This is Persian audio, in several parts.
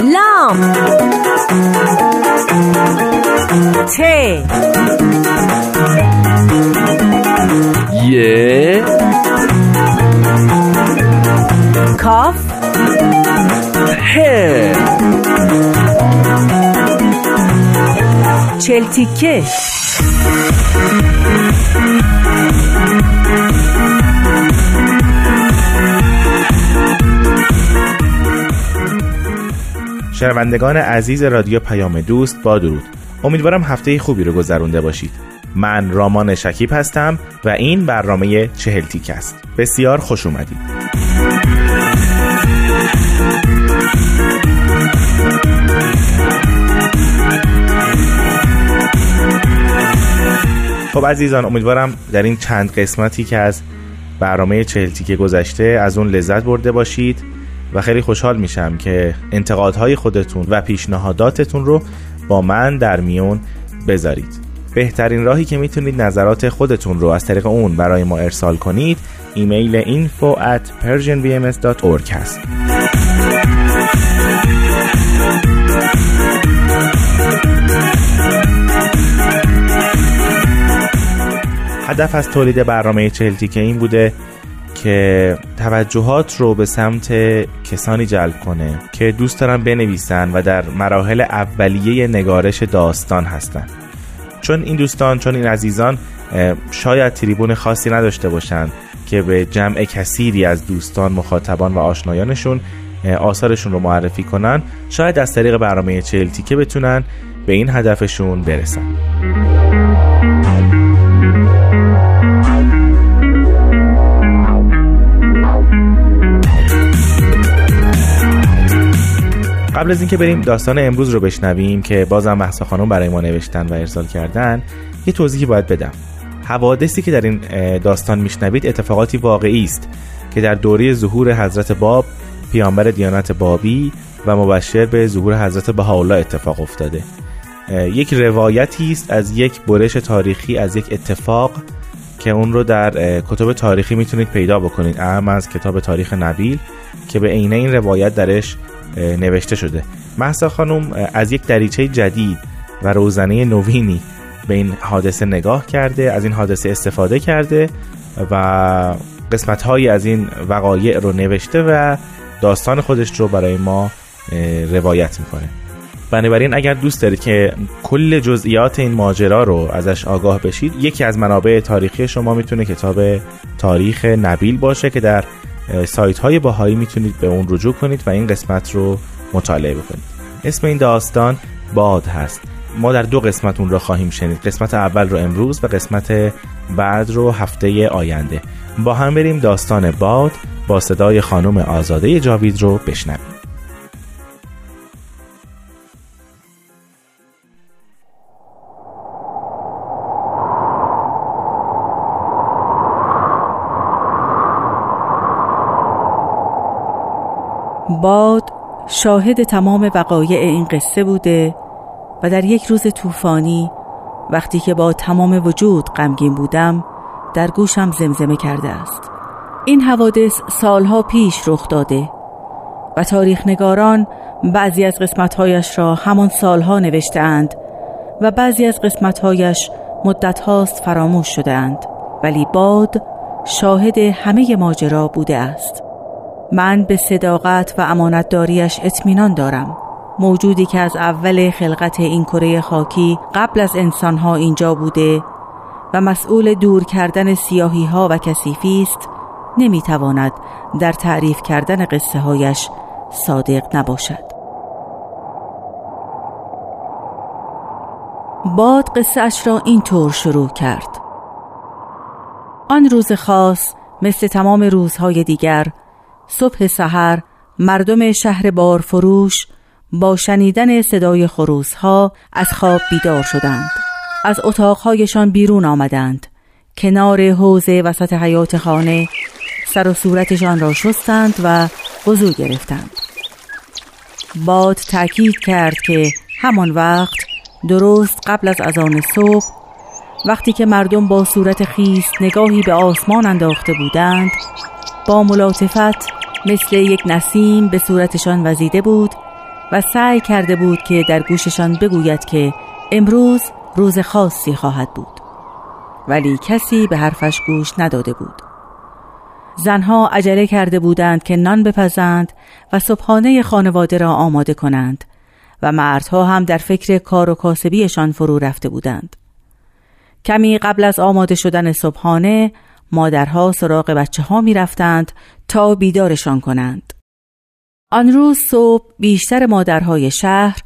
لام ت ی کاف ه چلتیکه شنوندگان عزیز رادیو پیام دوست، با درود. امیدوارم هفته خوبی رو گذرونده باشید. من رامان شکیب هستم و این برنامه 40 تیک است. بسیار خوش اومدید. خب عزیزان، امیدوارم در این چند قسمتی که از برنامه 40 تیک گذشته از اون لذت برده باشید و خیلی خوشحال میشم که انتقادهای خودتون و پیشنهاداتتون رو با من در میون بذارید. بهترین راهی که میتونید نظرات خودتون رو از طریق اون برای ما ارسال کنید ایمیل info@persianbms.org هست. هدف از تولید برنامه 40 تیک این بوده که توجهات رو به سمت کسانی جلب کنه که دوست دارن بنویسن و در مراحل اولیه نگارش داستان هستن. چون این عزیزان شاید تریبون خاصی نداشته باشن که به جمع کثیری از دوستان، مخاطبان و آشنایانشون آثارشون رو معرفی کنن، شاید از طریق برنامه 40 تیکه بتونن به این هدفشون برسن. قبل از اینکه بریم داستان امروز رو بشنویم که بازم محسا خانم برای ما نوشتن و ارسال کردن، یه توضیحی باید بدم. حوادثی که در این داستان میشنوید اتفاقاتی واقعی است که در دوره ظهور حضرت باب، پیامبر دیانت بابی و مبشر به ظهور حضرت بهاءالله، اتفاق افتاده. یک روایتی است از یک برش تاریخی، از یک اتفاق که اون رو در کتاب تاریخی میتونید پیدا بکنید، اهم از کتاب تاریخ نبیل که به عینه این روایت درش نوشته شده. مهسا خانم از یک دریچه جدید و روزنه نوینی به این حادثه نگاه کرده، از این حادثه استفاده کرده و قسمت‌هایی از این وقایع رو نوشته و داستان خودش رو برای ما روایت می‌کنه. بنابراین اگر دوست دارید که کل جزئیات این ماجرا رو ازش آگاه بشید، یکی از منابع تاریخی شما میتونه کتاب تاریخ نبیل باشه که در سایت‌های باهایی میتونید به اون رجوع کنید و این قسمت رو مطالعه بکنید. اسم این داستان باد هست. ما در دو قسمت اون رو خواهیم شنید، قسمت اول رو امروز و قسمت بعد رو هفته آینده. با هم بریم داستان باد با صدای خانم آزاده جاوید رو بشنویم. باد شاهد تمام وقایع این قصه بوده و در یک روز طوفانی وقتی که با تمام وجود غمگین بودم، در گوشم زمزمه کرده است. این حوادث سالها پیش رخ داده و تاریخ نگاران بعضی از قسمت‌هایش را همان سالها نوشته‌اند و بعضی از قسمت‌هایش مدت‌هاست فراموش شده‌اند، ولی باد شاهد همه ماجرا بوده است. من به صداقت و امانتداریش اطمینان دارم. موجودی که از اول خلقت این کره خاکی قبل از انسانها اینجا بوده و مسئول دور کردن سیاهی‌ها و کثیفی است، نمیتواند در تعریف کردن قصه هایش صادق نباشد. باد قصه اش را اینطور شروع کرد. آن روز خاص مثل تمام روزهای دیگر، صبح سحر مردم شهر بارفروش با شنیدن صدای خروس‌ها از خواب بیدار شدند. از اتاقهایشان بیرون آمدند، کنار حوضه وسط حیاط خانه سر و صورتشان را شستند و وضو گرفتند. باد تأکید کرد که همان وقت، درست قبل از اذان صبح، وقتی که مردم با صورت خیس نگاهی به آسمان انداخته بودند، با ملاطفت مثل یک نسیم به صورتشان وزیده بود و سعی کرده بود که در گوششان بگوید که امروز روز خاصی خواهد بود، ولی کسی به حرفش گوش نداده بود. زنها عجله کرده بودند که نان بپزند و صبحانه خانواده را آماده کنند و مردها هم در فکر کار و کاسبیشان فرو رفته بودند. کمی قبل از آماده شدن صبحانه، مادرها سراغ بچه ها می رفتند تا بیدارشان کنند. آن روز صبح بیشتر مادرهای شهر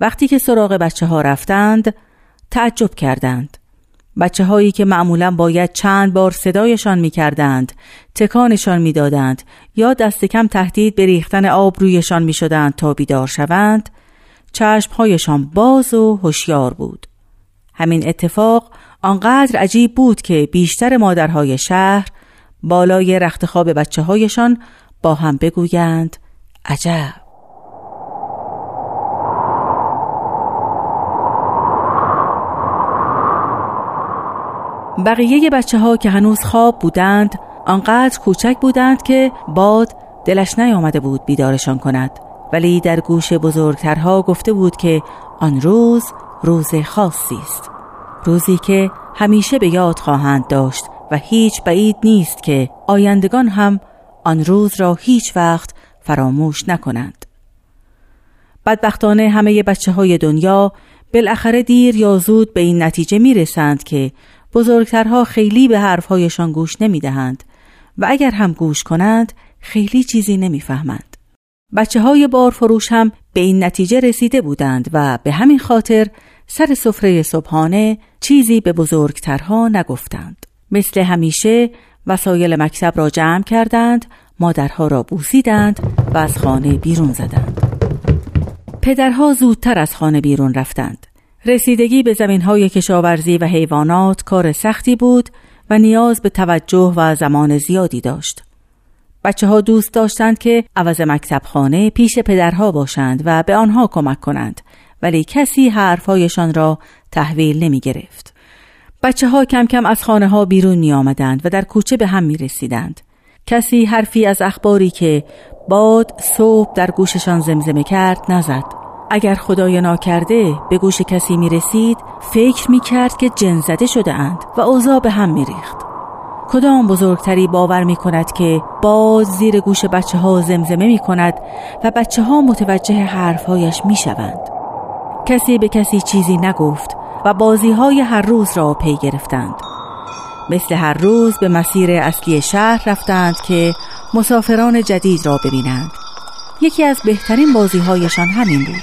وقتی که سراغ بچه ها رفتند، تعجب کردند. بچه هایی که معمولاً باید چند بار صدایشان می کردند، تکانشان می دادند یا دست کم تهدید به ریختن آب رویشان می شدند تا بیدار شوند، چشمهایشان باز و هوشیار بود. همین اتفاق آنقدر عجیب بود که بیشتر مادرهای شهر بالای رخت خواب بچه هایشان با هم بگویند عجب. بقیه بچه ها که هنوز خواب بودند آنقدر کوچک بودند که باد دلش نیامده بود بیدارشان کند، ولی در گوش بزرگترها گفته بود که آن روز روز خاصی است، روزی که همیشه به یاد خواهند داشت و هیچ بعید نیست که آیندگان هم آن روز را هیچ وقت فراموش نکنند. بدبختانه همه بچه های دنیا بالاخره دیر یا زود به این نتیجه می رسند که بزرگترها خیلی به حرفهایشان گوش نمی دهند و اگر هم گوش کنند خیلی چیزی نمی فهمند. بچه های بارفروش هم به این نتیجه رسیده بودند و به همین خاطر سر سفره صبحانه چیزی به بزرگترها نگفتند. مثل همیشه وسایل مکتب را جمع کردند، مادرها را بوسیدند و از خانه بیرون زدند. پدرها زودتر از خانه بیرون رفتند. رسیدگی به زمینهای کشاورزی و حیوانات کار سختی بود و نیاز به توجه و زمان زیادی داشت. بچه ها دوست داشتند که عوض مکتب خانه پیش پدرها باشند و به آنها کمک کنند، ولی کسی حرفهایشان را تحویل نمی گرفت. بچه ها کم کم از خانه ها بیرون می آمدند و در کوچه به هم می رسیدند. کسی حرفی از اخباری که باد صبح در گوششان زمزمه کرد نزد. اگر خدای ناکرده به گوش کسی می رسید، فکر می کرد که جن زده شده اند و اوضاع به هم می ریخت. کدام بزرگتری باور می کند که باد زیر گوش بچه ها زمزمه می کند و بچه ها متوجه حرفهایش می شوند. کسی به کسی چیزی نگفت و بازی های هر روز را پی گرفتند. مثل هر روز به مسیر اصلی شهر رفتند که مسافران جدید را ببینند. یکی از بهترین بازی هایشان همین بود،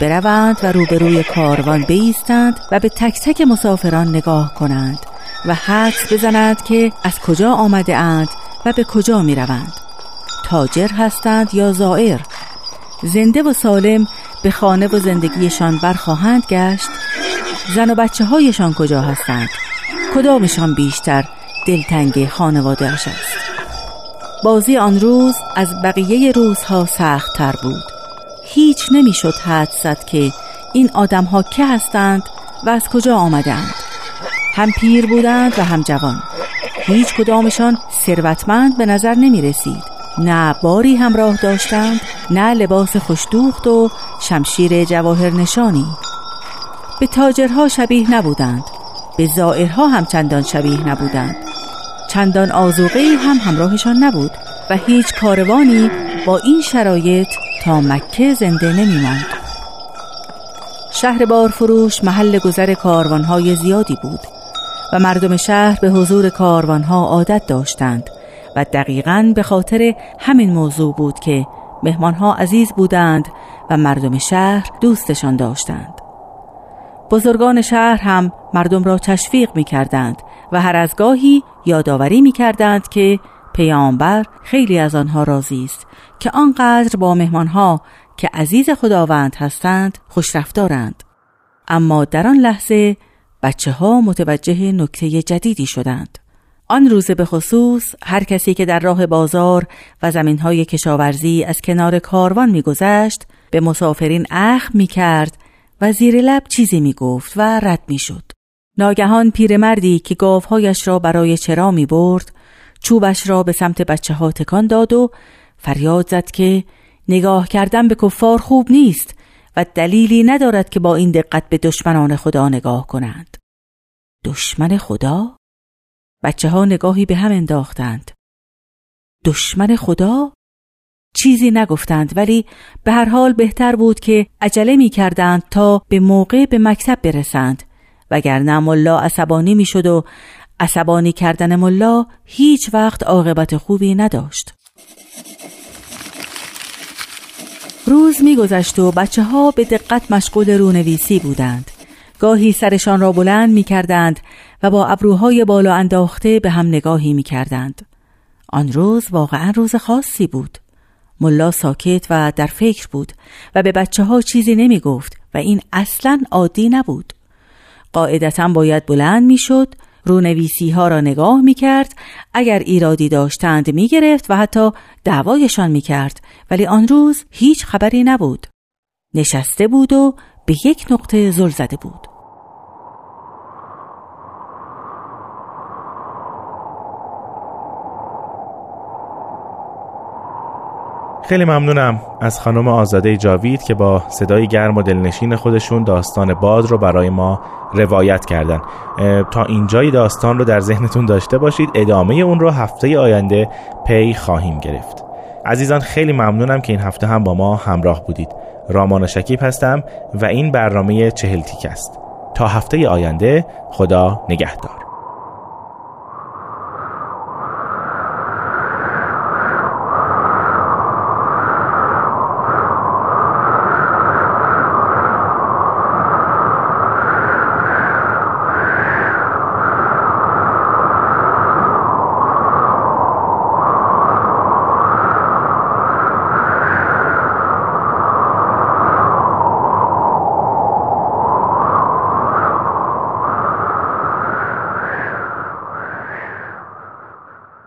بروند و روبروی کاروان بایستند و به تک تک مسافران نگاه کنند و حدس بزنند که از کجا آمده اند و به کجا می روند، تاجر هستند یا زائر، زنده و سالم به خانه و زندگیشان برخواهند گشت، زن و بچه هایشان کجا هستند، کدامشان بیشتر دلتنگ خانواده اش است. بازی آن روز از بقیه روزها سخت تر بود. هیچ نمیشد حدس زد که این آدم ها که هستند و از کجا آمدند. هم پیر بودند و هم جوان، هیچ کدامشان ثروتمند به نظر نمی رسید. نه باری همراه داشتند، نه لباس خوشدوخت و شمشیر جواهر نشانی. به تاجرها شبیه نبودند، به زائرها هم چندان شبیه نبودند، چندان آذوقه‌ای هم همراهشان نبود و هیچ کاروانی با این شرایط تا مکه زنده نمی‌ماند. شهر بارفروش محل گذر کاروان‌های زیادی بود و مردم شهر به حضور کاروان‌ها عادت داشتند و دقیقاً به خاطر همین موضوع بود که مهمان‌ها عزیز بودند و مردم شهر دوستشان داشتند. بزرگان شهر هم مردم را تشویق می‌کردند و هر از گاهی یادآوری می‌کردند که پیامبر خیلی از آنها راضی است که آنقدر با مهمانها که عزیز خداوند هستند خوش رفتارند. اما در آن لحظه بچه ها متوجه نکته جدیدی شدند. آن روز به خصوص هر کسی که در راه بازار و زمینهای کشاورزی از کنار کاروان می‌گذشت به مسافرین اخم می‌کرد و زیر لب چیزی میگفت و رد میشد. ناگهان پیرمردی که گاوهایش را برای چرا میبرد، چوبش را به سمت بچه ها تکان داد و فریاد زد که نگاه کردن به کفار خوب نیست و دلیلی ندارد که با این دقت به دشمنان خدا نگاه کنند. دشمن خدا؟ بچه ها نگاهی به هم انداختند. دشمن خدا؟ چیزی نگفتند، ولی به هر حال بهتر بود که عجله می کردند تا به موقع به مکتب برسند، وگرنه ملا عصبانی می شد و عصبانی کردن ملا هیچ وقت عاقبت خوبی نداشت. روز می گذشت و بچه ها به دقت مشغول رونویسی بودند. گاهی سرشان را بلند می کردند و با ابروهای بالا انداخته به هم نگاهی می کردند. آن روز واقعا روز خاصی بود. ملا ساکت و در فکر بود و به بچه ها چیزی نمی گفت و این اصلاً عادی نبود. قاعدتاً باید بلند می شد، رونویسی ها را نگاه می کرد، اگر ایرادی داشتند می گرفت و حتی دعوایشان می کرد، ولی آن روز هیچ خبری نبود. نشسته بود و به یک نقطه زل زده بود. خیلی ممنونم از خانم آزاده جاوید که با صدای گرم و دلنشین خودشون داستان باد رو برای ما روایت کردن. تا اینجای داستان رو در ذهنتون داشته باشید، ادامه اون رو هفته آینده پی خواهیم گرفت. عزیزان خیلی ممنونم که این هفته هم با ما همراه بودید. رامان شکیب هستم و این برنامه 40 تیک است. تا هفته آینده خدا نگهدار.